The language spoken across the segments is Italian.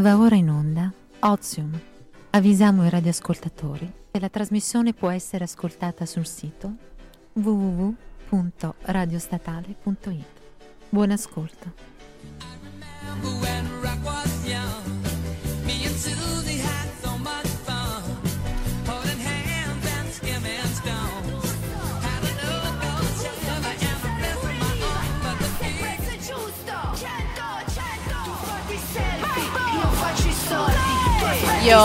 Va ora in onda Ozium. Avvisiamo i radioascoltatori che la trasmissione può essere ascoltata sul sito www.radiostatale.it. Buon ascolto. Io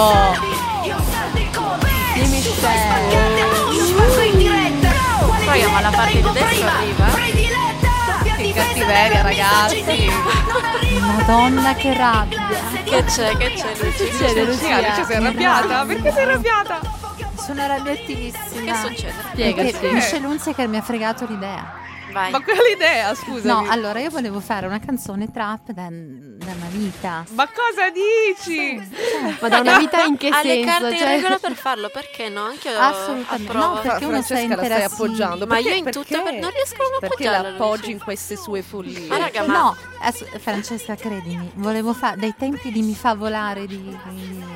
salvi come spaghetti in diretta. Proviamo alla parte di adesso arriva. Che cattiveria ragazzi. Madonna che rabbia. Che c'è Lucia? Lucia si è arrabbiata? Perché sei arrabbiata? Sono arrabbiatissima. Che succede? Spiegati. Michelle Unziker mi ha fregato l'idea. Vai. Ma quella idea, scusami. No, allora io volevo fare una canzone trap da una vita. Ma cosa dici? Cioè, ma da una vita in che senso? Alle carte in regola per farlo, perché no? Anche io assolutamente approvo. No, perché uno sta appoggiando. Ma perché, io in tutto non riesco a appoggiarla. Perché l'appoggi in queste sue follie? Ma raga, no, Francesca, credimi, volevo fare dai tempi di Mi fa volare di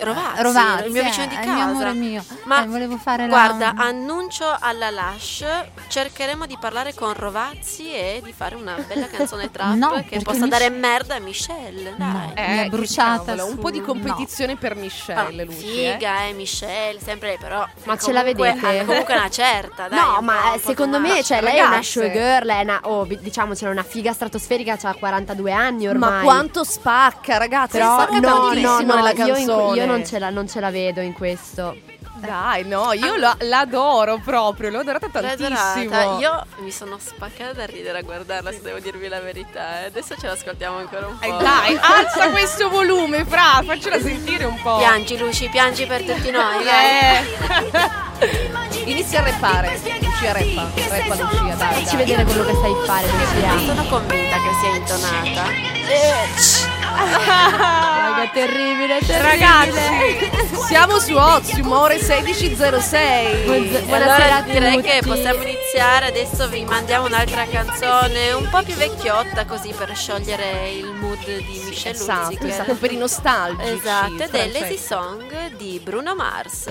Rovazzi, il mio vicino di casa, il mio amore mio. Ma volevo fare guarda, annuncio alla Lush, cercheremo di parlare con Rovazzi e di fare una bella canzone trap che possa dare merda a Michelle. Dai. Mi è bruciata un po' di competizione per Michelle. Lucia, figa Michelle, sempre lei però. Ma ce la vedete? Comunque una certa. Dai, no, ma secondo me cioè, lei è una showgirl, è una diciamocela, una figa stratosferica, c'ha 42 anni ormai. Ma quanto spacca, ragazzi! Però no, nella canzone. Non ce la vedo in questo. Dai, no, io l'adoro proprio, l'ho adorata tantissimo. Io mi sono spaccata da ridere a guardarla, se devo dirvi la verità. Adesso ce l'ascoltiamo ancora un po'. Dai, alza questo volume, fra, faccela sentire un po'. Piangi, Luci, piangi per tutti noi. Inizia a rappare, Lucia rappa Lucia, dai. Facci vedere quello che sai fare, Lucia. Sono convinta che sia intonata. Raga, terribile. Ragazzi, siamo su Ozium, ore 16.06. Buonasera a tutti. Direi che possiamo iniziare. Adesso vi mandiamo un'altra canzone un po' più vecchiotta, così per sciogliere il mood di Michelle Unziker. Esatto, per i nostalgici. Esatto, ed è Lazy Song di Bruno Mars.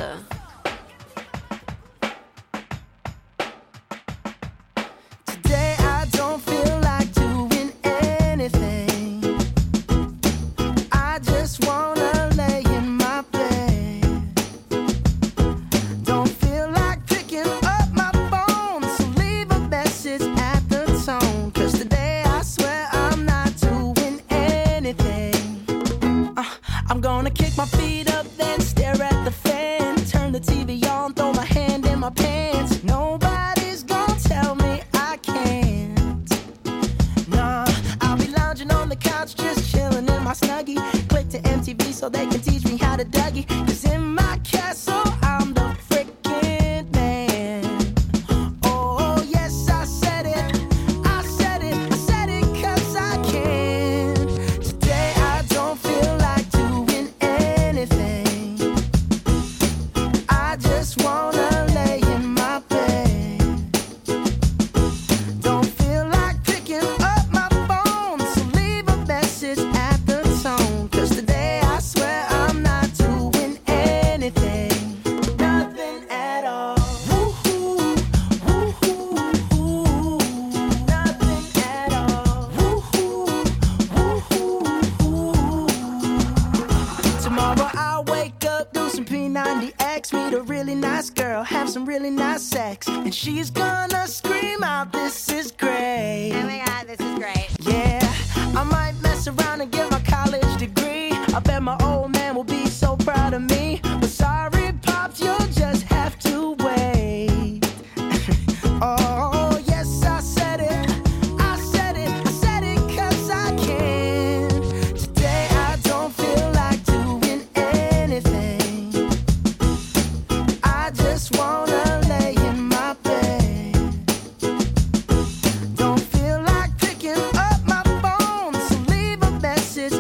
It's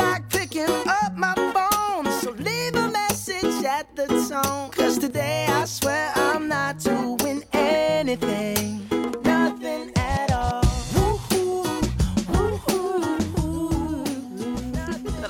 like picking up my phone. So leave a message at the tone, 'cause today I swear I'm not doing anything. Nothing at all.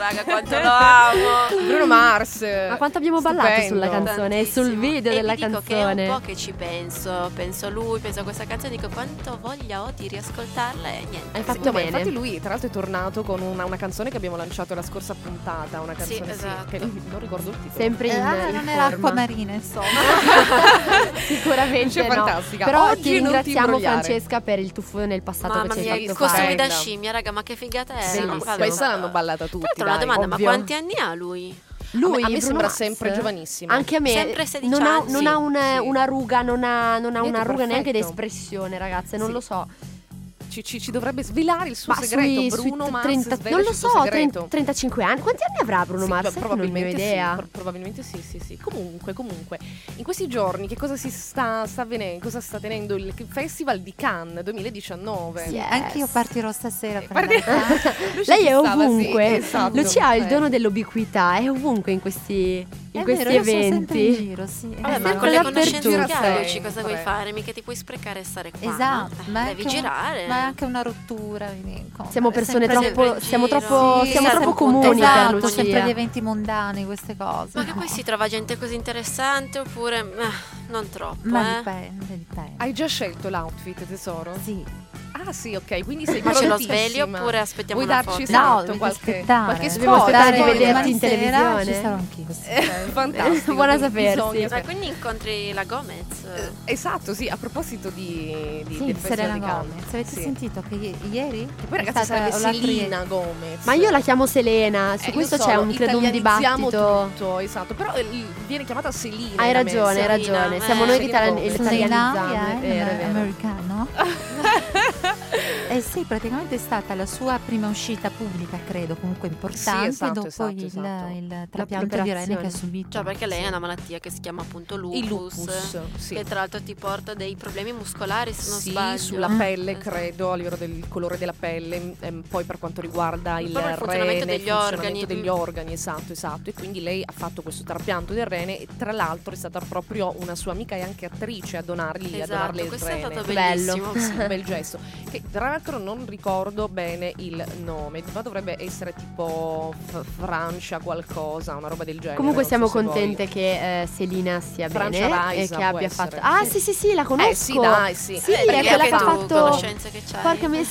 Raga, quanto lo amo Bruno Mars. Ma quanto abbiamo ballato sulla canzone e sul video della canzone. Che è un po' che ci penso a lui, penso a questa canzone, dico quanto voglia ho di riascoltarla e niente. Hai fatto bene. Infatti lui tra l'altro è tornato con una canzone che abbiamo lanciato la scorsa puntata, una canzone sì, esatto. Che non ricordo il titolo. Sempre in non era Acqua Marina, insomma. Sicuramente no. Fantastica. Però oggi ti ringraziamo Francesca per il tuffo nel passato che ci hai fatto fare. Costumi da scimmia, raga, ma che figata è. Sì, questa l'hanno ballata tutti. Una domanda, ovvio. Ma quanti anni ha lui? Lui a me sembra Mars, sempre giovanissimo. Anche a me. Sempre 16 anni. Non ha una ruga, non ha una ruga neanche d'espressione, ragazze, non lo so. Ci dovrebbe svelare il suo segreto. Bruno Mars, non lo so, 35 anni. Quanti anni avrà Bruno Mars? Probabilmente non ho idea. Probabilmente sì. Comunque, in questi giorni che cosa si sta avvenendo? Cosa sta tenendo il Festival di Cannes 2019? Sì, anche io partirò stasera. Lei è ovunque. Sì, esatto. Lucia ha il dono dell'ubiquità, è ovunque in questi eventi. Io sono sempre in giro, sì. Ma con le conoscenze che hai, cosa vuoi fare? Mica ti puoi sprecare e stare qua. Esatto, no? Devi girare. Ma è anche una rottura. Siamo persone troppo comuni, esatto, per Lucia. Sempre gli eventi mondani, queste cose. Ma che poi si trova gente così interessante oppure non troppo. Ma dipende. Hai già scelto l'outfit, tesoro? Sì. Ah sì, ok, quindi sei ma ce lo svegli oppure aspettiamo una foto? Vuoi darci qualche sfoto di vederti in televisione? Ci sarò anch'io. Fantastico. Buona sapersi. Ma quindi incontri la Gomez? Esatto, sì, a proposito di Selena Gomez. Avete sentito che ieri? Che poi ragazzi sarebbe Selena Gomez. Ma io la chiamo Selena, su questo c'è un dibattito. Tutto, esatto, però viene chiamata Selena. Hai ragione. Siamo noi che italianizziamo. È americano. Eh sì, praticamente è stata la sua prima uscita pubblica, credo, comunque importante, dopo il trapianto di rene che ha subito. Cioè perché lei ha una malattia che si chiama appunto lupus sì. Che tra l'altro ti porta dei problemi muscolari, se non sbaglio. Sì, sulla pelle, credo, a livello del colore della pelle, poi per quanto riguarda il rene, il funzionamento degli organi, esatto. E quindi lei ha fatto questo trapianto del rene e tra l'altro è stata proprio una sua amica e anche attrice a donarle il rene. È stato bellissimo. Bello. Sì, un bel gesto. Che tra l'altro non ricordo bene il nome, ma dovrebbe essere tipo Francia qualcosa, una roba del genere. Comunque siamo contente che Selena sia Francia bene Raisa, e che abbia fatto sì, la conosco. Sì, è quella che ha fatto porca me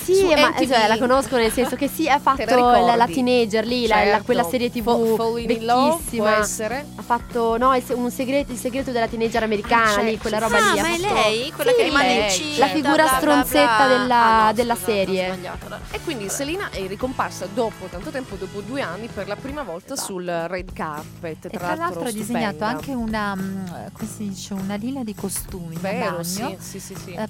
la conosco, nel senso che sì, ha fatto la teenager lì, certo. Quella serie TV bellissima. Ha fatto il segreto della teenager americana, lì quella roba lì. Ma è lei quella che rimane incinta, la figura stronzetta della serie. E quindi Selena è ricomparsa dopo tanto tempo, dopo 2 anni, per la prima volta sul red carpet. E tra l'altro ha disegnato anche una linea di costumi da bagno, sì.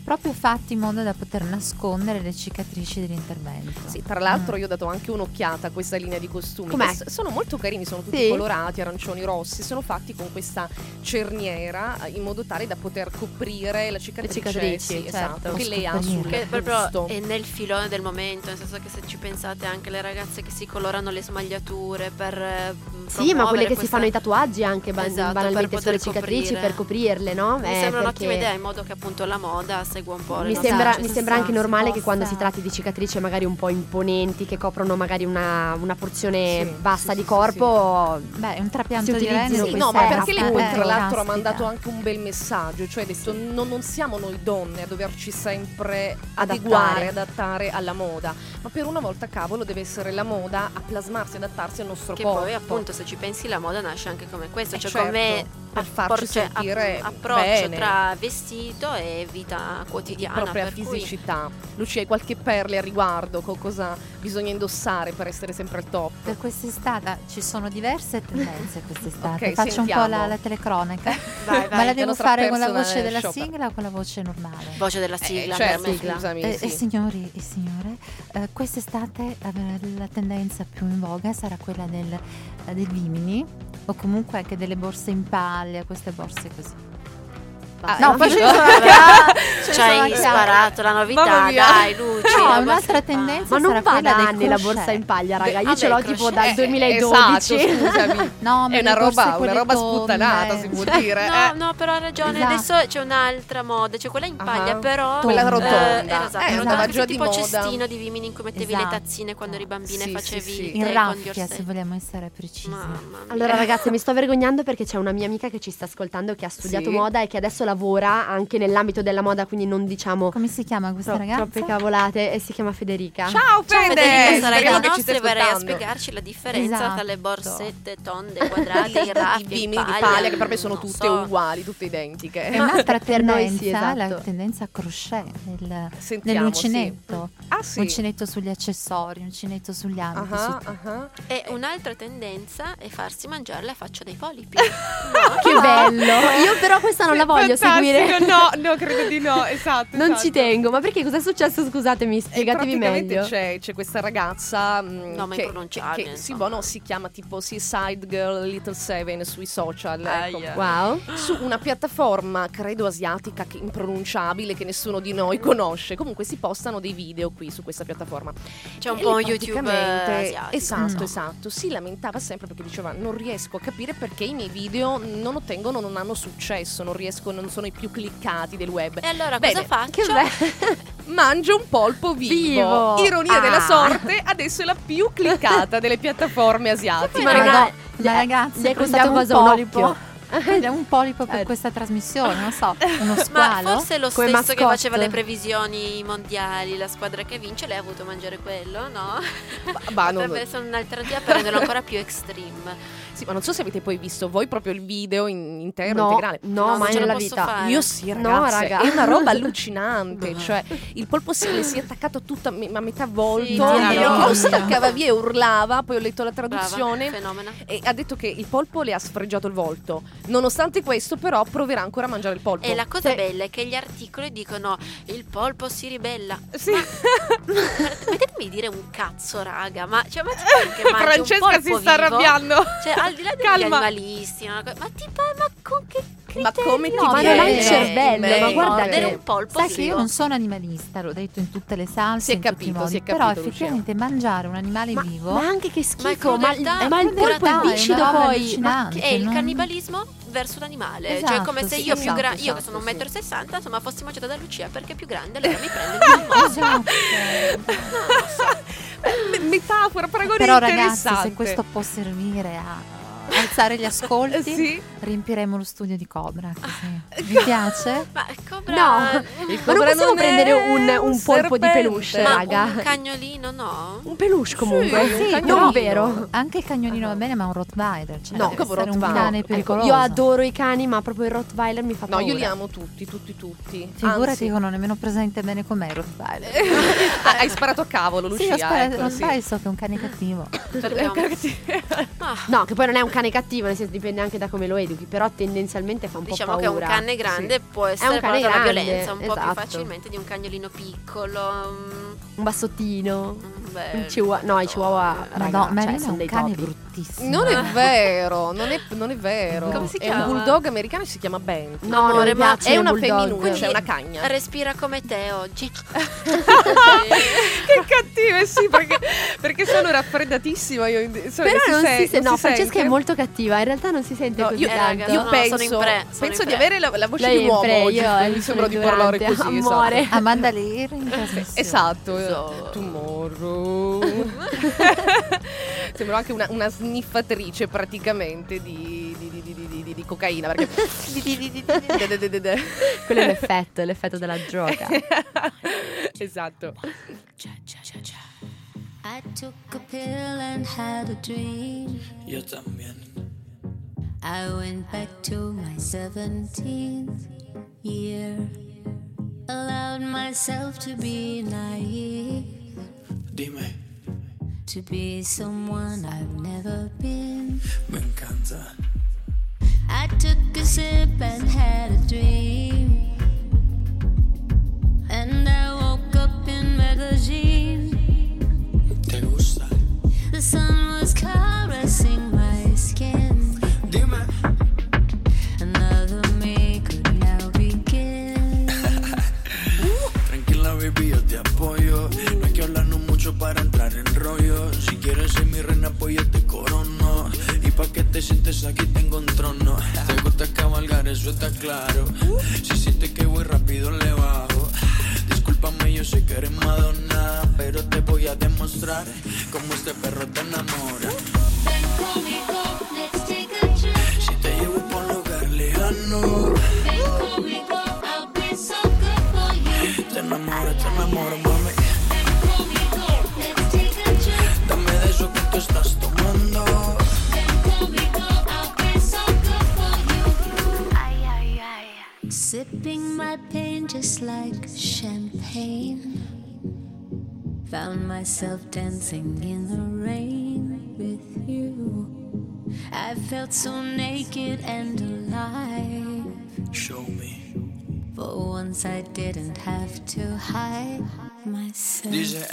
Proprio fatti in modo da poter nascondere le cicatrici dell'intervento. Sì, tra l'altro io ho dato anche un'occhiata a questa linea di costumi. Sono molto carini, sono tutti colorati, arancioni, rossi, sono fatti con questa cerniera in modo tale da poter coprire la cicatrice, esatto, che lei ha sul proprio è nel filone del momento, nel senso che se ci pensate anche le ragazze che si colorano le smagliature per sì, ma quelle che si fanno i tatuaggi anche banalmente sulle cicatrici per coprirle, no? Mi sembra un'ottima idea, in modo che appunto la moda segua un po' le mi sembra anche normale che quando si tratti di cicatrici magari un po' imponenti che coprono magari una porzione bassa di corpo è un trapianto di rene no, ma perché lei poi tra l'altro ha mandato anche un bel messaggio, cioè ha detto non siamo noi donne a doverci sempre adattare alla moda, ma per una volta cavolo deve essere la moda a plasmarsi, adattarsi al nostro corpo. Che poi appunto se ci pensi la moda nasce anche come questo, come per farci sentire approccio bene tra vestito e vita quotidiana, la propria fisicità. Lucia, hai qualche perle a riguardo? Cosa bisogna indossare per essere sempre al top? Per quest'estate ci sono diverse tendenze quest'estate. Okay, faccio un po' la telecronaca. Vai, ma la devo fare con la voce della sigla o con la voce normale? Voce della sigla, scusami. Signori e signore, quest'estate la tendenza più in voga sarà quella dei bimini o comunque anche delle borse in paglia, queste borse così. No, poi ce ne sono ci hai sparato la novità, dai Luci. No, un'altra tendenza sarà quella della borsa in paglia, raga. Io ce l'ho tipo dal 2012. Esatto, scusami. No, è una roba sputtanata, si può dire. No, però hai ragione. Adesso c'è un'altra moda, c'è quella in paglia, però quella rotonda. Esatto, tipo cestino di Vimini in cui mettevi le tazzine quando eri bambina e facevi in raffia, se vogliamo essere precisi. Allora ragazzi, mi sto vergognando perché c'è una mia amica che ci sta ascoltando, che ha studiato moda e che adesso lavora anche nell'ambito della moda, quindi non diciamo come si chiama questa ragazza, troppe cavolate, e si chiama Federica. Ciao Federica, sarai la nostra e verrai a spiegarci la differenza tra le borsette tonde, quadrate, i raffi, i bimini di paglia, che per me sono tutte uguali, tutte identiche. È un'altra tendenza, la tendenza a crochet, dell'uncinetto, uncinetto sugli accessori, uncinetto sugli abiti, e un'altra tendenza è farsi mangiare la faccia dei polipi. Che bello, io però questa non la voglio seguire. No, credo di no, esatto. Non ci tengo, ma perché, cosa è successo? Scusatemi, spiegatevi meglio. C'è questa ragazza che sì, no, si chiama tipo Seaside Girl Little Seven sui social, wow, su una piattaforma credo asiatica, che impronunciabile, che nessuno di noi conosce. Comunque si postano dei video qui su questa piattaforma. C'è un po' YouTube asiatico. Esatto. Si lamentava sempre perché diceva: non riesco a capire perché i miei video non ottengono, non hanno successo, non sono i più cliccati del web. E allora cosa faccio? Mangio un polpo vivo. Ironia della sorte, adesso è la più cliccata delle piattaforme asiatiche. Ma ragazzi, è costato un polpo. Prendiamo un polipo per questa trasmissione, non so, uno squalo. Ma forse è lo stesso mascotte che faceva le previsioni mondiali, la squadra che vince, lei ha avuto a mangiare quello, no? Potrebbe essere un'altra idea per renderlo ancora più extreme. Sì, ma non so se avete poi visto voi proprio il video intero, integrale. No, mai nella vita. Fare. Io sì, ragazzi, no, è una roba allucinante. Cioè, il polpo si è attaccato tutta a metà volto, lo staccava via e urlava. Poi ho letto la traduzione. Brava, e ha detto che il polpo le ha sfregiato il volto. Nonostante questo, però, proverà ancora a mangiare il polpo. E la cosa bella è che gli articoli dicono: il polpo si ribella. Sì. Mettetemi dire un cazzo, raga. Ma perché mangi Francesca un polpo si sta vivo? Arrabbiando. Cioè, al di là degli animalisti, ma con che criterio? Ma come ti viene il cervello? Ma guarda, un polpo, sai che io non sono animalista, l'ho detto in tutte le salse. Si è capito, però effettivamente mangiare un animale vivo. Ma anche che schifo, ma il polpo è viscido poi. E il cannibalismo verso l'animale, esatto, cioè come se io più grande, esatto, io che sono 1,60 m, insomma, fossi mangiata da Lucia perché è più grande, allora mi prende metafora, prego. Però ragazzi, se questo può servire a alzare gli ascolti, riempiremo lo studio di Cobra. Mi piace? Ma Cobra ma non possiamo prendere un polpo di peluche, raga. Un cagnolino, no? Un peluche comunque. Sì, non vero. Anche il cagnolino va bene, ma un Rottweiler. Cioè un cane pericoloso. Io adoro i cani, ma proprio il Rottweiler mi fa paura. No, io li amo tutti. Figurati che non ho nemmeno presente bene com'è il Rottweiler. Hai sparato a cavolo, Lucia. Sì, so che è un cane cattivo. No, che poi non è un cane cattivo, nel senso, dipende anche da come lo educhi, però tendenzialmente fa un po' paura. Diciamo che un cane grande può essere portato alla violenza un po' più facilmente di un cagnolino piccolo, un bassottino, un chihuahua. No, i chihuahua, raga, ma sono dei cani bruttissimi. Non è vero. Come si chiama? È un bulldog americano, si chiama Ben. No, non è piace. È una femminuccia, cioè una cagna. Respira come te oggi. Che cattive, sì, perché sono raffreddatissima io. Però non si sente. No, Francesca è molto cattiva, in realtà non si sente così tanto. Io penso di avere la voce di uomo oggi, mi sembra di parlare così, amore. Esatto. Amanda Learing, esatto. Tomorrow. Sembro anche una sniffatrice praticamente di cocaina, perché quello è l'effetto della droga. Esatto. I took a pill and had a dream. Yo también. I went back to my 17th year. Allowed myself to be naive. Dime. To be someone I've never been. Me encanta. I took a sip and had a dream. And I woke up in Medellin. The sun was caressing my skin. Dime. Another me could now be sientes aquí te encontró, no. Te gusta cabalgar, eso está claro. Si sientes que voy rápido le bajo. Discúlpame, yo sé que eres Madonna, pero te voy a demostrar cómo este perro te enamora. Ven conmigo, let's take a trip. Si te llevo por un lugar lejano. Ven conmigo, I'll be so good for you. Te enamoro, mami. Ven conmigo, let's take a trip. Dame de eso que tú estás tomando. Ven conmigo, I'll be so good for you. Ay, ay, ay. Sipping my pain just like champagne. Found myself dancing in the rain with you. I felt so naked and alive. Show me. For once I didn't have to hide myself. Dice,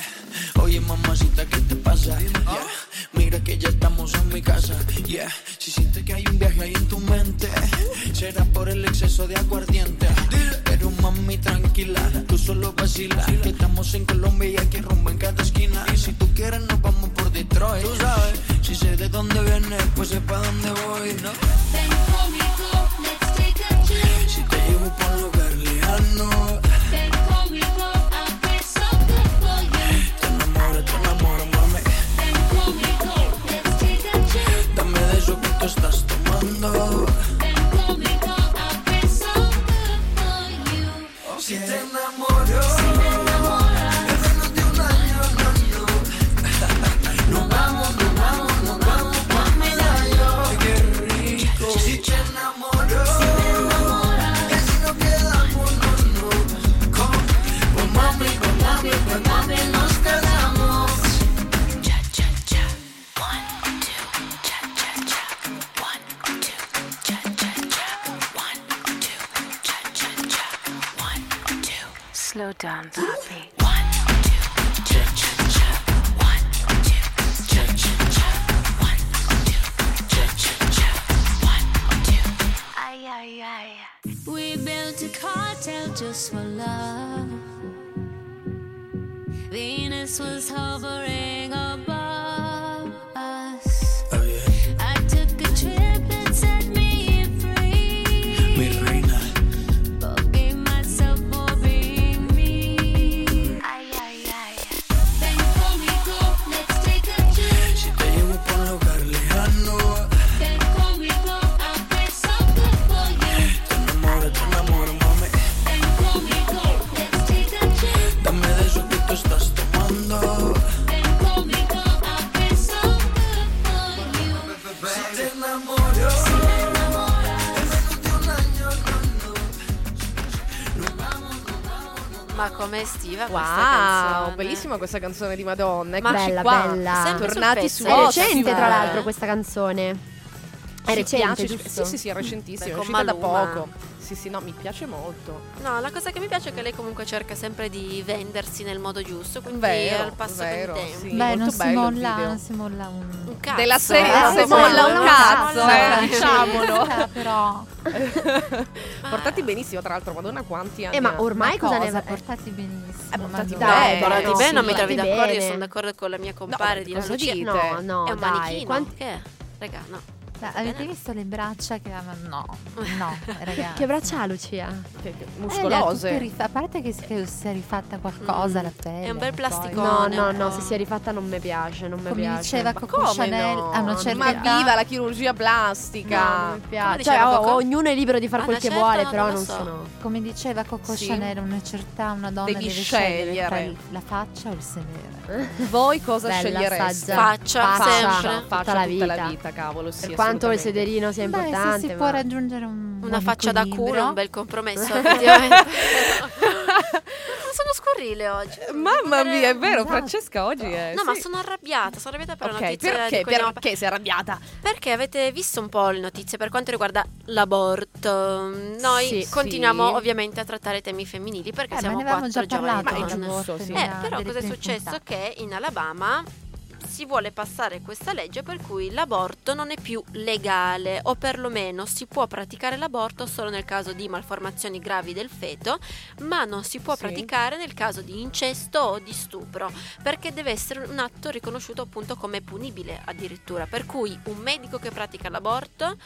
oye mamacita, ¿qué te pasa? Yeah. Mira que ya estamos en mi casa. Yeah. Si sientes que hay un viaje ahí en tu mente, será por el exceso de aguardiente. Pero mami, tranquila, tú solo vacila, que estamos en Colombia y aquí rumbo en cada esquina. Y si tú quieres nos vamos por Detroit. Tú sabes, si sé de dónde vienes, pues sé pa' dónde voy, ¿no? Ven conmigo, let's take a trip. Si te llevo por un lugar lejano. Ven conmigo, I'll be so good for you. Te enamoro, mami. Ven conmigo, let's take a trip. Dame de eso que tú estás tomando. Si te enamoro, menos de un año, no. Nos vamos pa' medallo. Qué rico. Si te enamoro, que si no quedamos, no. Con mami, nos quedamos. Cha, cha, cha. One, two, cha, cha, cha. One, two, cha, cha, cha. One, two, cha, cha, cha. Slow down, Poppy. One, two, cha cha cha. One, two, cha cha cha. One, two, cha cha cha. One, two. Ay ay ay. We built a cartel just for love. Venus was hovering above us. Oh, yeah. I took a trip and set me free. Mi reina. Ma come estiva, wow, questa canzone. Wow, bellissima questa canzone di Madonna. Ma bella, qua. Bella. Tornati su. È recente, tra l'altro, questa canzone. È recente, giusto? Sì, è recentissima. È uscita da poco. Sì, no, mi piace molto. No, la cosa che mi piace è che lei comunque cerca sempre di vendersi nel modo giusto. Quindi vero, al passo del tempo. Sì, beh, non si molla, un cazzo. Della serie non si molla un cazzo, diciamolo. Però... portati benissimo, tra l'altro, Madonna, quanti anni ma ormai cosa ne va? Portati benissimo, portati bene, non mi trovi d'accordo bene. Io sono d'accordo con la mia compare di cosa dite? No, è un manichino. Che raga, no. Avete visto le braccia che no raga. Che braccia ha Lucia? Che muscolose. A parte che si è rifatta qualcosa la pelle. È un bel plasticone. No, se si è rifatta non mi piace, come diceva Coco Chanel, a una certa età. Viva la chirurgia plastica. No, mi piace. Cioè, ognuno è libero di fare quel che vuole, però non sono. Come diceva Coco Chanel, a una certa una donna deve scegliere tra la faccia o il sedere. Voi cosa scegliereste? Faccia tutta la vita, cavolo, sì. Quanto il sederino sia importante, se si può raggiungere una faccia da culo, un bel compromesso. Sono scurrile oggi. Mamma mia, è vero, esatto. Francesca oggi è... No, sì. Ma sono arrabbiata per una notizia. Perché sei arrabbiata? Perché avete visto un po' le notizie per quanto riguarda l'aborto. Noi continuiamo ovviamente a trattare temi femminili perché siamo quattro giovani. Ma è giusto, però cosa è successo? Che in Alabama... si vuole passare questa legge per cui l'aborto non è più legale, o perlomeno si può praticare l'aborto solo nel caso di malformazioni gravi del feto, ma non si può praticare nel caso di incesto o di stupro, perché deve essere un atto riconosciuto appunto come punibile addirittura, per cui un medico che pratica l'aborto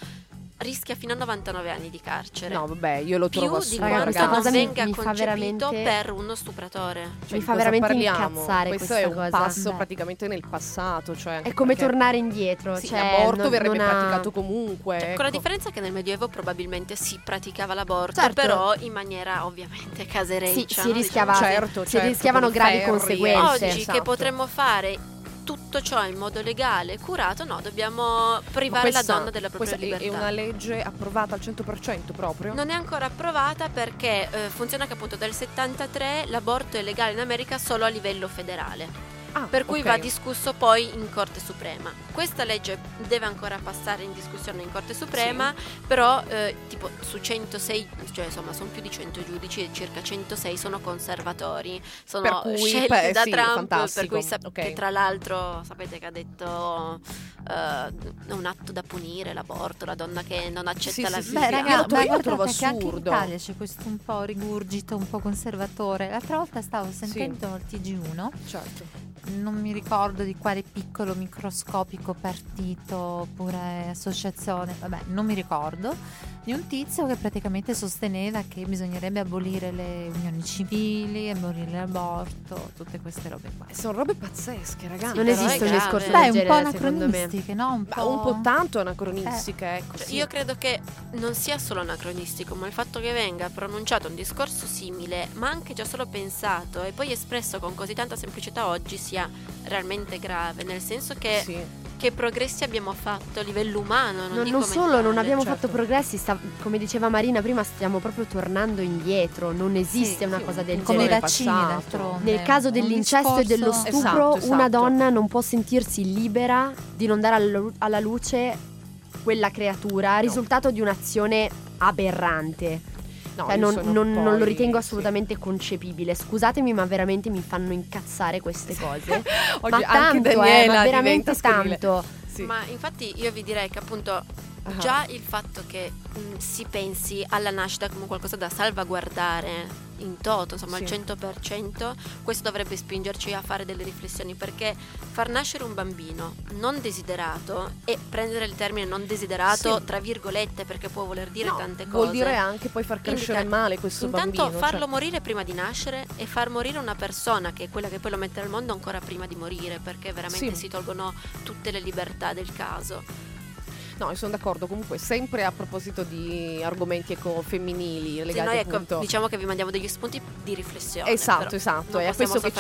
rischia fino a 99 anni di carcere. No, vabbè, io lo trovo assurdo. Più di quanto non venga concepito per uno stupratore. Cioè, mi fa veramente incazzare questa cosa. Questo è un passo praticamente nel passato, cioè è come tornare indietro. Sì, cioè, l'aborto verrebbe praticato comunque. Cioè, ecco. Con la differenza che nel Medioevo probabilmente si praticava l'aborto, certo, però in maniera ovviamente casereccia. Sì, si rischiava, diciamo. Si rischiavano gravi conseguenze. Oggi che potremmo fare tutto ciò in modo legale, curato, no, dobbiamo privare la donna della propria libertà. È una legge approvata al 100% proprio? Non è ancora approvata perché funziona che appunto dal 73 l'aborto è legale in America solo a livello federale. Ah, per cui va discusso poi in Corte Suprema. Questa legge deve ancora passare in discussione in Corte Suprema, però tipo su 106, cioè insomma sono più di 100 giudici e circa 106 sono conservatori, sono scelti da Trump, fantastico. Per cui che tra l'altro sapete che ha detto è un atto da punire l'aborto, la donna che non accetta la vita. Beh, ragazzi, io lo trovo assurdo. Anche in Italia c'è questo un po' rigurgito, un po' conservatore. L'altra volta stavo sentendo il TG1, certo, non mi ricordo di quale piccolo microscopico partito oppure associazione, vabbè non mi ricordo, di un tizio che praticamente sosteneva che bisognerebbe abolire le unioni civili, abolire l'aborto, tutte queste robe qua. Sono robe pazzesche, ragazzi. Non esistono le scorte leggere, un po' anacronistiche, no? Un po' tanto anacronistiche, ecco. Cioè, io credo che non sia solo anacronistico, ma il fatto che venga pronunciato un discorso simile, ma anche già solo pensato e poi espresso con così tanta semplicità oggi, sia realmente grave, nel senso che che progressi abbiamo fatto a livello umano, non abbiamo fatto progressi, come diceva Marina prima, stiamo proprio tornando indietro, non esiste una cosa del genere. Come i vaccini d'altronde. Nel caso dell'incesto e dello stupro, esatto. Una donna non può sentirsi libera di non dare alla luce quella creatura, risultato di un'azione aberrante. No, cioè non lo ritengo assolutamente concepibile. Scusatemi, ma veramente mi fanno incazzare queste cose. Oggi, ma anche tanto, ma veramente tanto. Sì. Ma infatti io vi direi che appunto già il fatto che si pensi alla nascita come qualcosa da salvaguardare in toto, insomma al 100%, questo dovrebbe spingerci a fare delle riflessioni, perché far nascere un bambino non desiderato, e prendere il termine non desiderato tra virgolette perché può voler dire tante cose, vuol dire anche poi far crescere male questo bambino. Intanto farlo morire prima di nascere, e far morire una persona che è quella che poi lo mette al mondo ancora prima di morire, perché veramente si tolgono tutte le libertà del caso. No, sono d'accordo. Comunque, sempre a proposito di argomenti femminili legati a diciamo che vi mandiamo degli spunti di riflessione. Esatto. È a questo a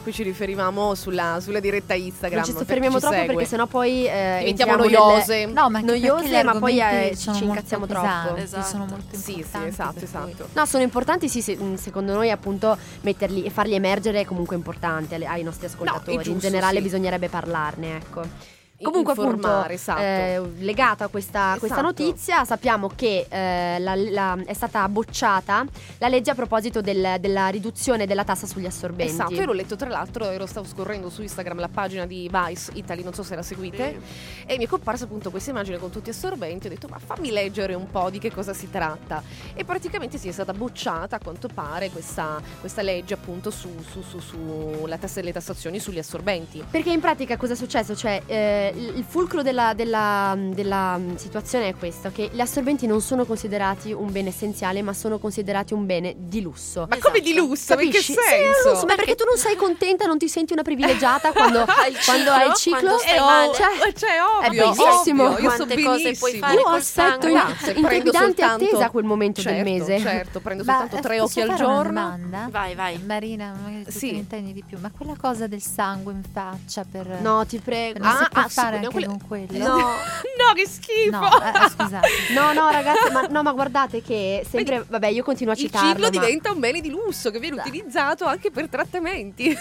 cui ci riferivamo sulla diretta Instagram. Non ci fermiamo troppo perché sennò poi diventiamo noiose. No, ma noiose, ma poi ci incazziamo troppo. Esatto. Sono molto importanti. Sì, esatto. No, sono importanti, secondo noi appunto metterli e farli emergere è comunque importante ai nostri ascoltatori. No, giusto, in generale bisognerebbe parlarne, ecco. Comunque appunto, legata a questa notizia, sappiamo che è stata bocciata la legge a proposito della riduzione della tassa sugli assorbenti. Esatto, io l'ho letto, tra l'altro stavo scorrendo su Instagram la pagina di Vice Italia, non so se la seguite, e mi è comparsa appunto questa immagine con tutti gli assorbenti, ho detto ma fammi leggere un po' di che cosa si tratta, e praticamente è stata bocciata a quanto pare questa legge appunto su la tassa, delle tassazioni sugli assorbenti. Perché in pratica cosa è successo? Cioè il fulcro della situazione è questo, che gli assorbenti non sono considerati un bene essenziale, ma sono considerati un bene di lusso. Ma come di lusso? Capisci? In che senso? Lusso, ma perché tu non sei contenta, non ti senti una privilegiata quando hai il ciclo? È bellissimo. Ovvio, io so benissimo. Puoi fare io aspetto intrigante attesa quel momento del mese. Certo, prendo soltanto 3 occhi al giorno. Vai. Marina, magari tu ti intendi di più, ma quella cosa del sangue in faccia per... No, ti prego. Fare anche con quello. No, che schifo. Scusate. No, ragazzi, ma guardate che sempre io continuo a citarlo. Il ciclo diventa un bene di lusso che viene utilizzato anche per trattamenti.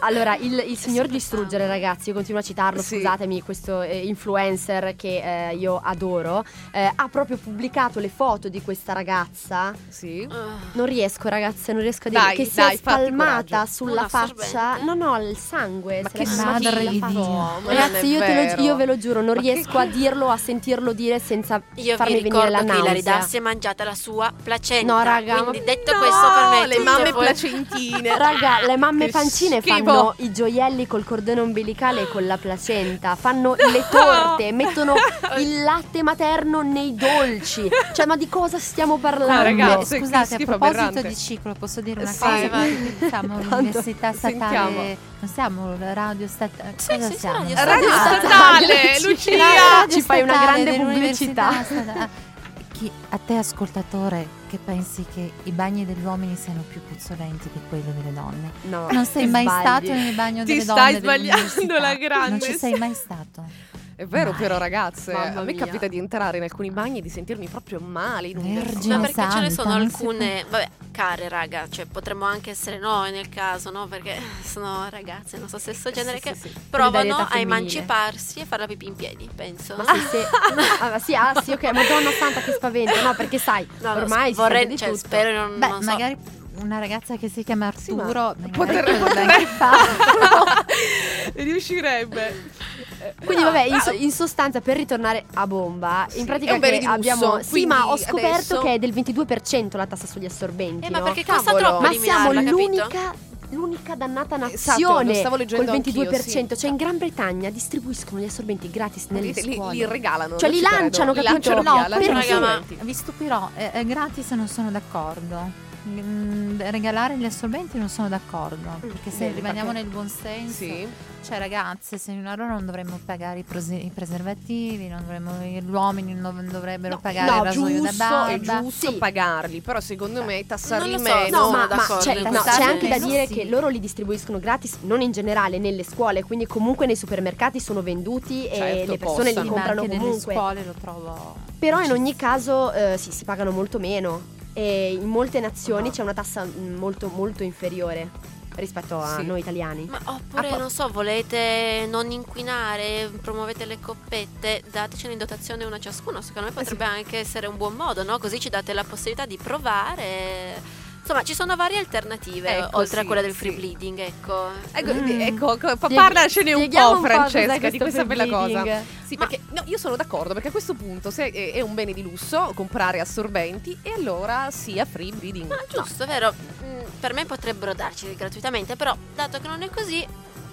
Allora, il signor Distruggere, ragazzi, io continuo a citarlo, sì, scusatemi, questo influencer che io adoro, ha proprio pubblicato le foto di questa ragazza. Sì. Non riesco, ragazze, non riesco a dire, dai, che si è spalmata sulla faccia. No, no, il sangue. Ma che madre di Dio. Ragazzi, io ve lo giuro, non riesco a dirlo, a sentirlo dire senza farmi venire la nausea. Io vi ricordo che Ilaridà si è mangiata la sua placenta. No, raga, quindi detto questo, per me le mamme placentine. Raga, le mamme pancine fanno i gioielli col cordone ombelicale e con la placenta, fanno le torte, mettono il latte materno nei dolci. Cioè, ma di cosa stiamo parlando? No, ragazzi, scusate, a proposito di ciclo, posso dire una cosa? Vai. Siamo all'università statale. Sentiamo. Non siamo radio statale. Siamo? Radio statale, Lucia, ci fai una grande pubblicità. A te, ascoltatore, che pensi che i bagni degli uomini siano più puzzolenti di quelli delle donne? No, non sei mai stato nel bagno delle donne. Ti stai sbagliando la grande. Non ci sei mai stato. È vero, mai. Però, ragazze, mamma a me capita di entrare in alcuni bagni e di sentirmi proprio male. Ma perché santa, ce ne sono alcune, vabbè, care, raga, cioè potremmo anche essere noi nel caso, no? Perché sono ragazze, non so, stesso genere, sì, che sì, provano a emanciparsi e fare la pipì in piedi, penso. Ma sì, ok, Madonna santa, che spavento. No, perché sai, no, ormai vorrei, di cioè, tutto. Spero non, beh, non so, magari una ragazza che si chiama Arturo potrebbe farlo. Riuscirebbe. Quindi no, vabbè, in sostanza, per ritornare a bomba, sì, in pratica che abbiamo, sì, ma ho scoperto adesso che è del 22% la tassa sugli assorbenti. Ma perché costa troppo? Ma siamo l'unica dannata nazione, esatto, col 22%, sì. Cioè in Gran Bretagna distribuiscono gli assorbenti gratis nelle scuole, li regalano, cioè li lanciano, capito? No, perché vi stupirò, gratis non sono d'accordo. Regalare gli assorbenti non sono d'accordo, perché se rimaniamo nel buon senso, sì, cioè ragazze, se non, allora non dovremmo pagare i preservativi, non dovremmo, gli uomini non dovrebbero pagare il rasoio da barba. È giusto, sì, pagarli, però secondo me tassarli meno. No, ma c'è anche da dire, sì, che loro li distribuiscono gratis, non in generale, nelle scuole, quindi comunque nei supermercati sono venduti, certo, e le persone li comprano comunque. Nelle scuole lo trovo. Però in ogni caso si pagano molto meno. E in molte nazioni c'è una tassa molto molto inferiore rispetto a noi italiani. Ma oppure non so, volete non inquinare, promuovete le coppette, datecene in dotazione una ciascuna. Secondo me potrebbe anche essere un buon modo, no? Così ci date la possibilità di provare. Insomma, ci sono varie alternative, ecco, oltre a quella del free bleeding, ecco, parlacene un po', Francesca, di questa bella cosa. Sì, perché io sono d'accordo, perché a questo punto se è un bene di lusso comprare assorbenti, e allora sia free bleeding. Ma giusto, vero? Per me potrebbero darci gratuitamente, però dato che non è così,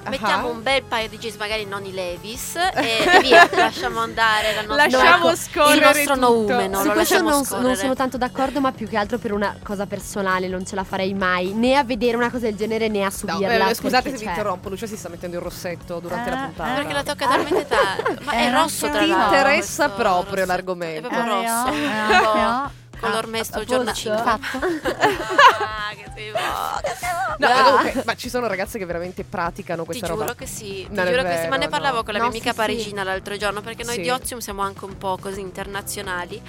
mettiamo un bel paio di jeans, magari non i Levi's, e via, lasciamo andare la nostra, scorrere il nostro noumeno. Su questo non sono tanto d'accordo, ma più che altro per una cosa personale non ce la farei mai, né a vedere una cosa del genere né a subirla. Scusate se vi interrompo, Lucia si sta mettendo il rossetto durante la puntata, perché la tocca talmente tanto. Ma è rosso, tra l'altro. Ti interessa proprio rosso, l'argomento è proprio rosso, color mesto giornalino fatto. Comunque, ma ci sono ragazze che veramente praticano questa roba. Ti giuro che sì, ma ne parlavo con la mia amica parigina l'altro giorno, perché noi di Ozium siamo anche un po' così internazionali,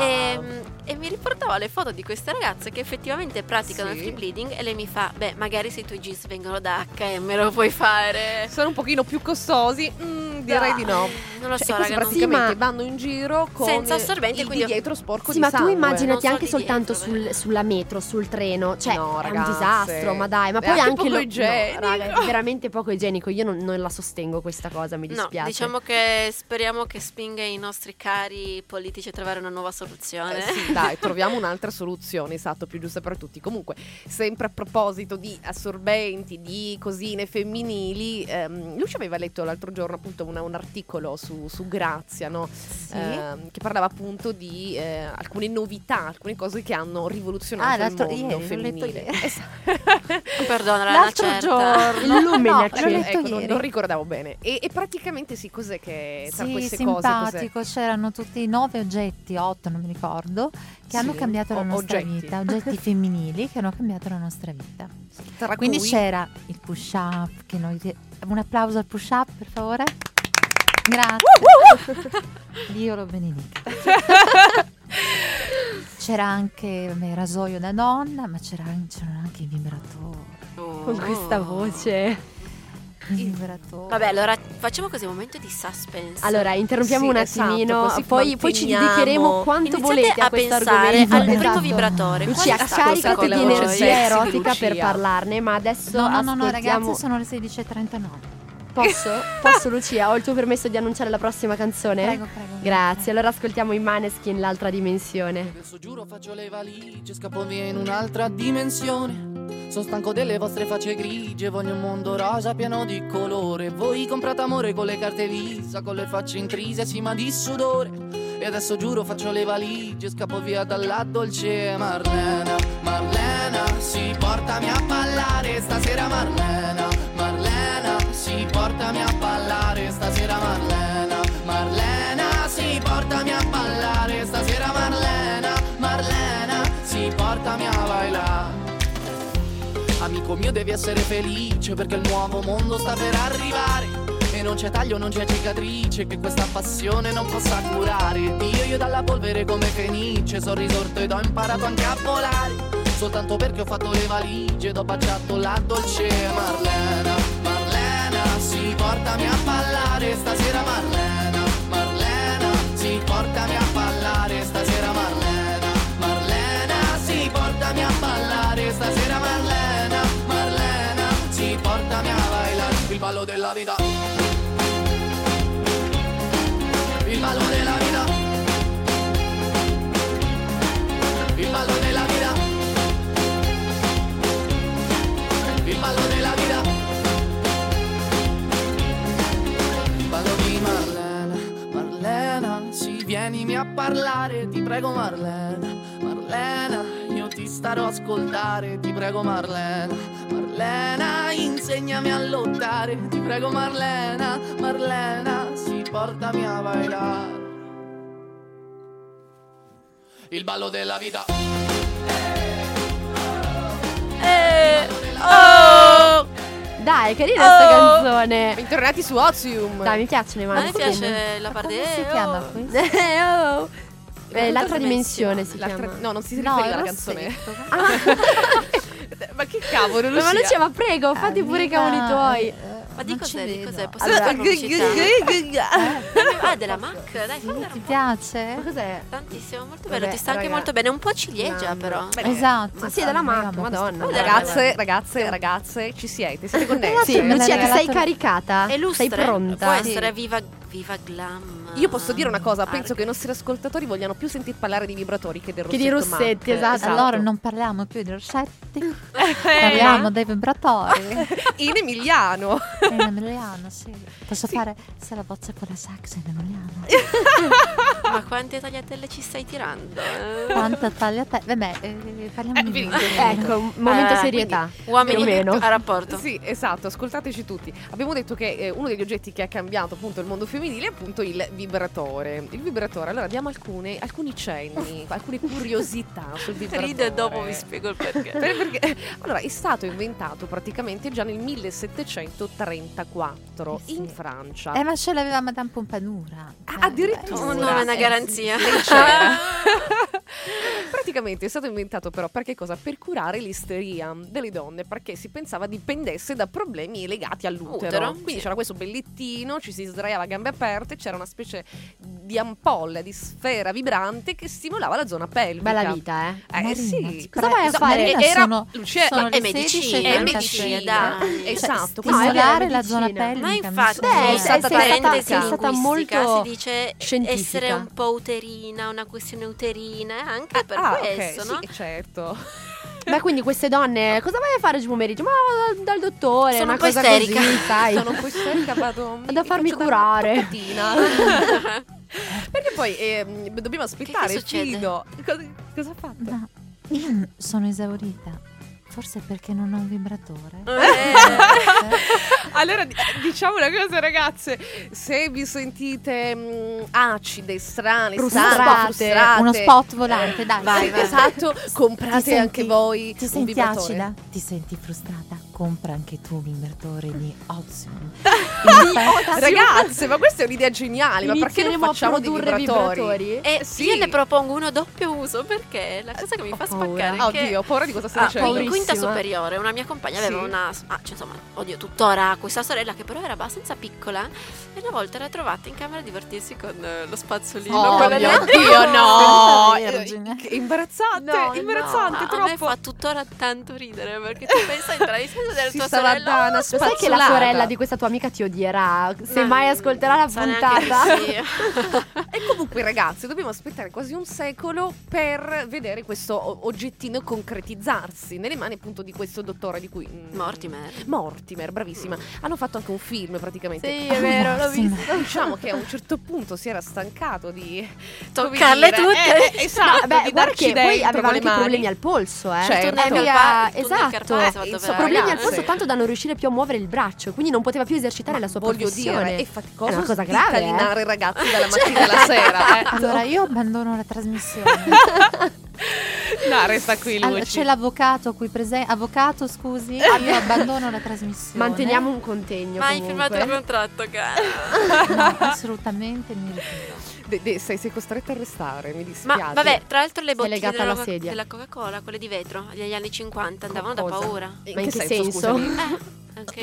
e mi riportavo le foto di queste ragazze che effettivamente praticano il free bleeding, e lei mi fa: beh, magari se i tuoi jeans vengono da H&M lo puoi fare. Sono un pochino più costosi, direi di no. Non lo so, raga, praticamente vanno in giro con senza assorbenti, quindi dietro sporco di sangue. Immaginati anche soltanto sulla metro, sul treno, cioè no, ragazzi, è un disastro, ma dai, ma poi anche poco igienico. No, raga, è veramente poco igienico, io non la sostengo questa cosa, mi dispiace. Diciamo che speriamo che spinga i nostri cari politici a trovare una nuova soluzione. Sì, dai, troviamo un'altra soluzione, esatto, più giusta per tutti. Comunque, sempre a proposito di assorbenti, di cosine femminili, Lucia aveva letto l'altro giorno appunto un articolo su Grazia, no? Sì. Che parlava appunto di alcune novità, alcune cose che hanno rivoluzionato il mondo femminile. Perdona, l'altro giorno non ricordavo bene. E praticamente cos'è che tra queste cose? Simpatico, c'erano tutti 9 oggetti, 8, non mi ricordo, che hanno cambiato la nostra vita. Oggetti femminili che hanno cambiato la nostra vita. Tra Quindi c'era il push up, che un applauso al push up, per favore. Grazie. Dio lo benedica. C'era anche il rasoio da donna, ma c'erano anche i vibratori. Con questa voce Inveratorio. Vabbè, allora facciamo così un momento di suspense. Allora interrompiamo un attimino, esatto, poi ci dedicheremo quanto volete a questo argomento. Al primo vibratore, Lucia, caricate di energia erotica per parlarne. Ma adesso no, ragazzi, sono le 16:39. Posso Lucia? Ho il tuo permesso di annunciare la prossima canzone? Prego. Grazie. Allora ascoltiamo i Maneskin, L'altra dimensione. Adesso giuro faccio le valigie, scappo via in un'altra dimensione. Sono stanco delle vostre facce grigie, voglio un mondo rosa pieno di colore. Voi comprate amore con le carte Visa, con le facce intrise cima di sudore. E adesso giuro faccio le valigie, scappo via dalla dolce Marlena. Marlena, sì, portami a ballare stasera Marlena. Marlena, sì, portami a ballare stasera Marlena. Marlena, sì, portami a ballare stasera Marlena. Marlena, sì, portami a bailare. Amico mio devi essere felice perché il nuovo mondo sta per arrivare. E non c'è taglio, non c'è cicatrice che questa passione non possa curare. Io dalla polvere come Fenice sono risorto ed ho imparato anche a volare. Soltanto perché ho fatto le valigie ed ho baciato la dolce Marlena. Marlena, sì, portami a ballare stasera Marlena. Marlena, sì, portami a ballare stasera Marlena. Marlena, sì, portami a ballare stasera Marlena. Marlena, sì, portami a bailare il ballo della vita. Il ballo della vita. Il ballo della vita. Il ballo della vita. Il ballo di Marlena. Marlena, sì, vienimi a parlare, ti prego Marlena. Marlena, io ti starò a ascoltare, ti prego Marlena. Marlena, insegnami a lottare, ti prego Marlena. Marlena, sì, portami a bailare il ballo della vita. Dai, carina sta canzone. Bentornati su Ozium. Dai, mi piacciono i mani. Mi piace la parte. Come si chiama qui? L'altra dimensione si chiama. No, non si riferiva alla canzone. Ma che cavolo, Lucia? Ma Lucia, ma prego, fatti pure i cavoli tuoi. Ma di cos'è? Allora, della MAC, dai, ti piace? Ma cos'è? Tantissimo, molto bello. Vabbè, ti sta anche molto bene. Un po' ciliegia, però. Esatto. Ma sì, della MAC, Madonna. Ragazze, ci siete? Siete connesse? Sì, Lucia, ti sei caricata? Sei pronta? Può essere viva glam. Io posso dire una cosa, penso che i nostri ascoltatori vogliano più sentir parlare di vibratori che del rossetto. Che di rossetti, esatto. Allora non parliamo più di rossetti, parliamo dei vibratori. In emiliano, sì. Posso fare se la bozza con la sax in emiliano. Ma quante tagliatelle ci stai tirando? Quante tagliatelle? Vabbè, parliamo di ecco, momento serietà. Quindi, uomini meno a rapporto. Sì, esatto, ascoltateci tutti. Abbiamo detto che uno degli oggetti che ha cambiato appunto il mondo femminile è appunto il vibratore. Allora diamo alcuni cenni, alcune curiosità sul vibratore. Ride e dopo vi spiego il perché. Allora è stato inventato praticamente già nel 1734 in Francia. Ma ce l'aveva Madame Pompadour. Addirittura non è una garanzia. Praticamente è stato inventato però perché cosa? Per curare l'isteria delle donne, perché si pensava dipendesse da problemi legati all'utero. Quindi c'era questo bellettino, ci si sdraiava a gambe aperte, c'era una specie di ampolla, di sfera vibrante che stimolava la zona pelvica. Bella vita, sì. Cosa vai a fare? Sono medicina. Esatto, stimolare la zona pelvica. Ma infatti è stata molto, si dice, scientifica. Essere un po' uterina, una questione uterina anche per questo, okay, no? Sì, certo. Ma quindi queste donne cosa vai a fare oggi pomeriggio? Ma dal dottore. Sono una cosa isterica. Così, sai? Sono un po' isterica, vado a farmi curare. Perché poi dobbiamo aspettare il figlio. Cosa ha fatto? No, io sono esaurita. Forse perché non ho un vibratore. Allora diciamo una cosa, ragazze, se vi sentite acide, strane, frustrate, uno spot volante, dai, vai. Esatto, comprate anche voi un vibratore. Ti senti acida? Ti senti frustrata? compra anche tu l'invertore di Ozium. Ragazze, ma questa è un'idea geniale. Ma perché non facciamo dei vibratori? Sì. Io ne propongo uno doppio uso, perché la cosa che mi fa spaccare è che... Oddio, ho paura di cosa stai dicendo. In quinta superiore una mia compagna aveva una, cioè, insomma, oddio, tuttora questa sorella, che però era abbastanza piccola, e una volta l'ha trovata in camera a divertirsi con lo spazzolino. Imbarazzante, troppo. A me fa tuttora tanto ridere, perché tu pensa a entrare in senso della tua sorella, lo sai che la sorella di questa tua amica ti odierà se mai ascolterà la puntata. E comunque, ragazzi, dobbiamo aspettare quasi un secolo per vedere questo oggettino concretizzarsi nelle mani, appunto, di questo dottore di cui Mortimer, bravissima. Hanno fatto anche un film, praticamente. Sì, è vero, l'ho visto. Diciamo che a un certo punto si era stancato di toccarle tutte. Esatto. Beh, di darci che poi aveva anche problemi al polso, problemi al polso, tanto da non riuscire più a muovere il braccio, quindi non poteva più esercitare la sua professione. Voglio dire, è faticoso, è una cosa grave allenare i ragazzi dalla mattina alla sera. Allora io abbandono la trasmissione. No, resta qui Luci. Allora, c'è l'avvocato qui presente. Avvocato, scusi, io abbandono la trasmissione. Manteniamo un contegno. Ma hai firmato il contratto, cara? No, assolutamente mi ritiro. Sei costretta a restare, mi dispiace. Ma vabbè, tra l'altro le bottiglie della Coca-Cola, quelle di vetro degli anni 50, andavano da paura. Ma in che senso? Okay.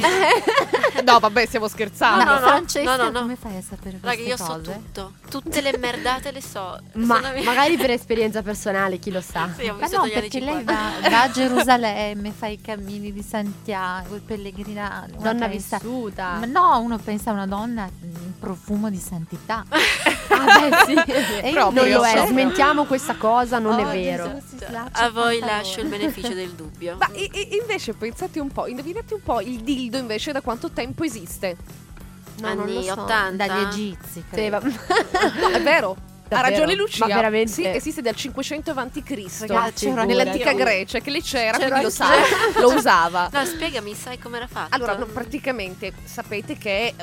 No, vabbè, stiamo scherzando. No, Francesca, come fai a sapere queste cose? Raga, io so tutto. Tutte le merdate le so. Ma magari per esperienza personale, chi lo sa. Sì, ma no, perché lei va a Gerusalemme, fa i cammini di Santiago, il pellegrinaggio. Donna vissuta. Ma no, uno pensa a una donna in profumo di santità. Non lo è. Smentiamo questa cosa, non è vero. A voi lascio il beneficio del dubbio. Ma invece pensate un po', indovinate un po' il dildo invece da quanto tempo esiste? No, anni non lo so. 80 dagli egizi, credo. No, è vero. Davvero? Ha ragione Lucia. Ma veramente? Sì, esiste dal 500 avanti Cristo. Ragazzi, nell'antica Grecia, che lì c'era chi lo sa, lo usava. No, spiegami, sai come era fatto? Allora, praticamente sapete che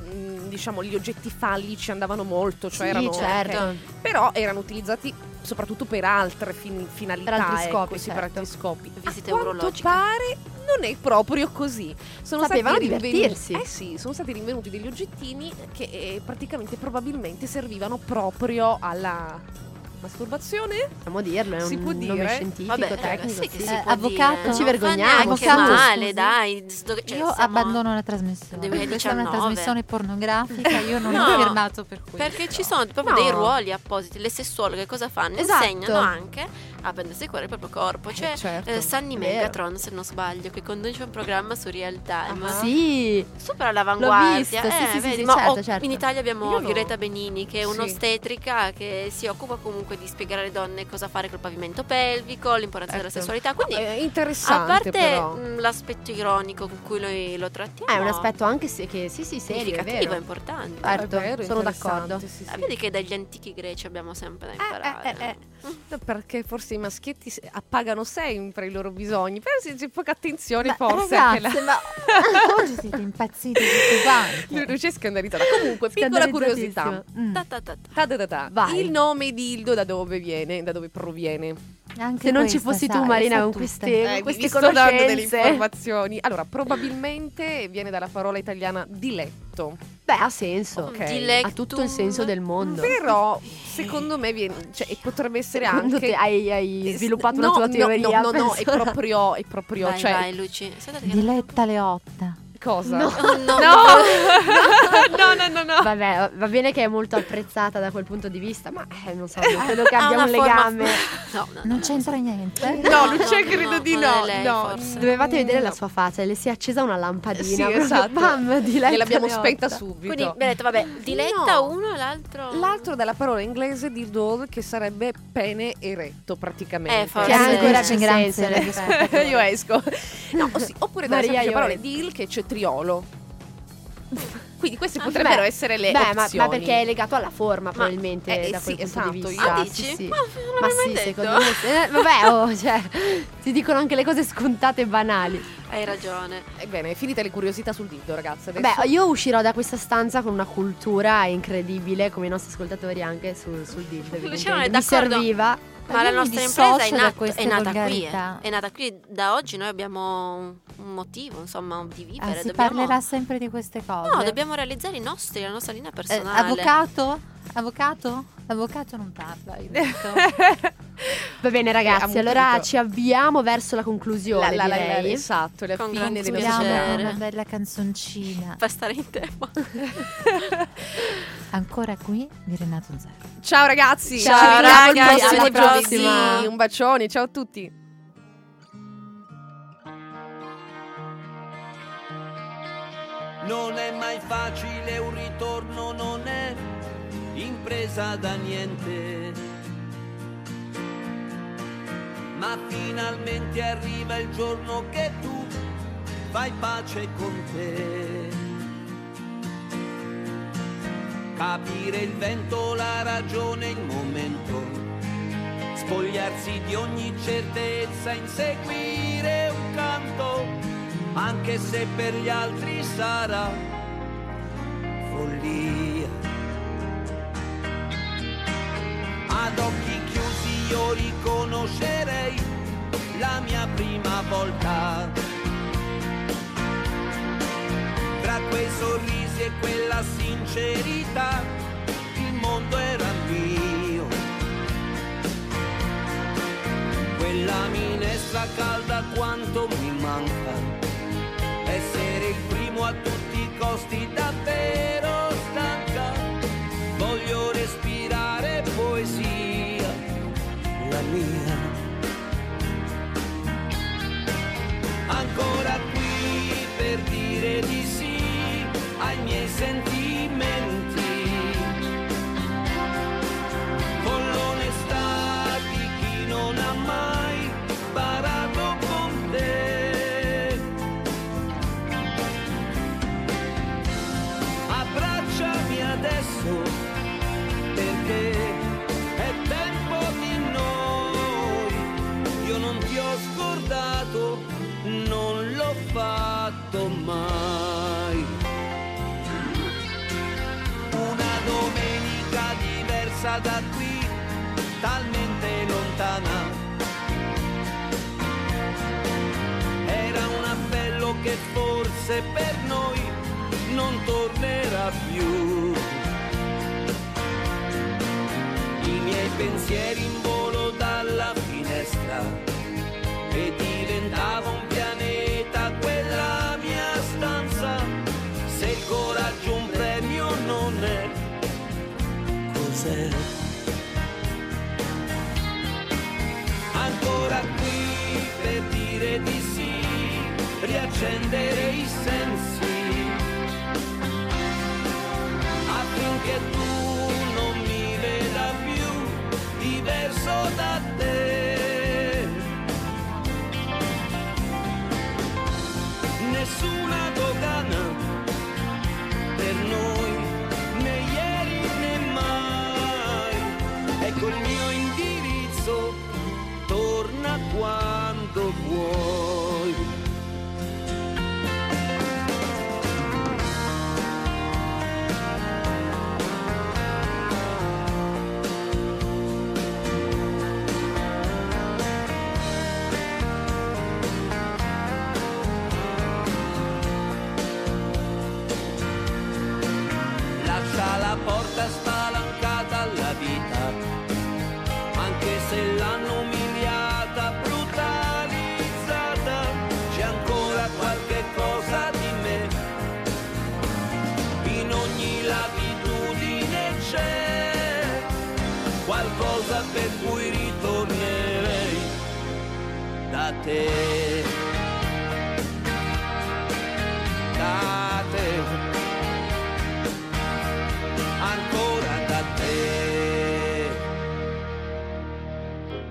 diciamo gli oggetti fallici andavano molto, cioè sì, erano certo. Però erano utilizzati soprattutto per altre finalità, per altri scopi, per altri scopi. Visite urologiche. A quanto pare non è proprio così. Sapevano divertirsi. Sono stati rinvenuti degli oggettini che praticamente probabilmente servivano proprio alla masturbazione? Possiamo dirlo, è un nome scientifico, vabbè, tecnico. Sì, sì. Avvocato, non ci vergogniamo. Avvocato, male, dai. Io abbandono la trasmissione. Questa è una trasmissione pornografica, io non ho firmato per questo. Perché ci sono proprio dei ruoli appositi. Le sessuologhe cosa fanno? Esatto. Insegnano anche a prendersi cura del proprio corpo. C'è Sunny Megatron, se non sbaglio, che conduce un programma su Real Time. Sì, super all'avanguardia. L'ho visto, sì, ma certo. In Italia abbiamo Violetta Benini, che è un'ostetrica che si occupa comunque di spiegare alle donne cosa fare col pavimento pelvico, l'importanza della sessualità. Quindi è interessante, a parte però l'aspetto ironico con cui noi lo trattiamo, è un aspetto anche sì, serio, è importante. Certo, sono d'accordo. Sì. Vedi che dagli antichi greci abbiamo sempre da imparare. Perché forse i maschietti appagano sempre i loro bisogni, però c'è poca attenzione, forse. Ragazze, oggi siete impazziti tutti quanti. Lucia è scandalizzata. Comunque, piccola curiosità. Il nome dildo da dove proviene? Anche se non ci fossi tu, Marina, con queste conoscenze, delle informazioni. Allora, probabilmente viene dalla parola italiana diletto. Beh, ha senso, ha tutto il senso del mondo. Però secondo me viene, potrebbe essere anche te, hai sviluppato una tua teoria. No, è proprio vai Luci. Diletta Leotta. Cosa? No. Vabbè, va bene che è molto apprezzata da quel punto di vista, ma non so, credo che abbia un legame. Non c'entra niente. No, Lucia credo di no. Dovevate vedere la sua faccia, le si è accesa una lampadina. Sì, esatto. Bam, Diletta. E l'abbiamo spenta subito. Quindi mi ha detto, vabbè, Diletta uno e l'altro. L'altro dalla parola inglese dildo, che sarebbe pene eretto, praticamente. Forse. Che ancora c'è grazie. Io esco. No, sì, oppure dalla semplice parola dil, che c'è triolo. Quindi queste potrebbero essere le opzioni. Ma perché è legato alla forma, probabilmente, da quel punto di vista. Dici? Sì. Ma sì, detto. Secondo me si dicono anche le cose scontate e banali. Hai ragione. Ebbene, finite le curiosità sul dildo, ragazze. Adesso. Beh, io uscirò da questa stanza con una cultura incredibile, come i nostri ascoltatori anche sul dildo. Mi serviva. Ma la nostra impresa è nata qui, da oggi noi abbiamo un motivo, insomma, di vivere. Parlerà sempre di queste cose. No, dobbiamo realizzare i nostri, la nostra linea personale. Avvocato? L'avvocato non parla, io detto. Va bene ragazzi, allora ci avviamo verso la conclusione. Esatto, la fine del piacere. Una bella canzoncina. Fa stare in tema. Ancora qui di Renato Zero. Ciao ragazzi. Ciao ragazzi, alla prossima. Un bacione, ciao a tutti. Non è mai facile un ritorno, non è impresa da niente, ma finalmente arriva il giorno che tu fai pace con te. Capire il vento, la ragione, il momento, spogliarsi di ogni certezza, inseguire un canto, anche se per gli altri sarà follia. Ad occhi chiusi io riconoscerei la mia prima volta, tra quei sorrisi e quella sincerità il mondo era mio, quella minestra calda quanto mi manca, essere il primo a tutti i costi davvero stanca, voglio respirare poesia, la mia. Ancora qui per dire di sì ai miei sentimenti, con l'onestà di chi non ha mai parato con te. Abbracciami adesso, perché è tempo di noi, io non ti ho scordato, non l'ho fatto mai. Una domenica diversa da qui, talmente lontana, era un appello che forse per noi non tornerà più. I miei pensieri in volo dalla finestra, e diventava un pianeta quella mia stanza, se il coraggio un premio non è, cos'è? Ancora qui per dire di sì, riaccendere i sensi, affinché tu non mi veda più diverso da te. Nessuna dogana per noi, né ieri né mai. Ecco il mio indirizzo, torna quando vuoi. La porta spalancata alla vita, anche se l'hanno umiliata, brutalizzata, c'è ancora qualche cosa di me, in ogni latitudine c'è qualcosa per cui ritornerei da te.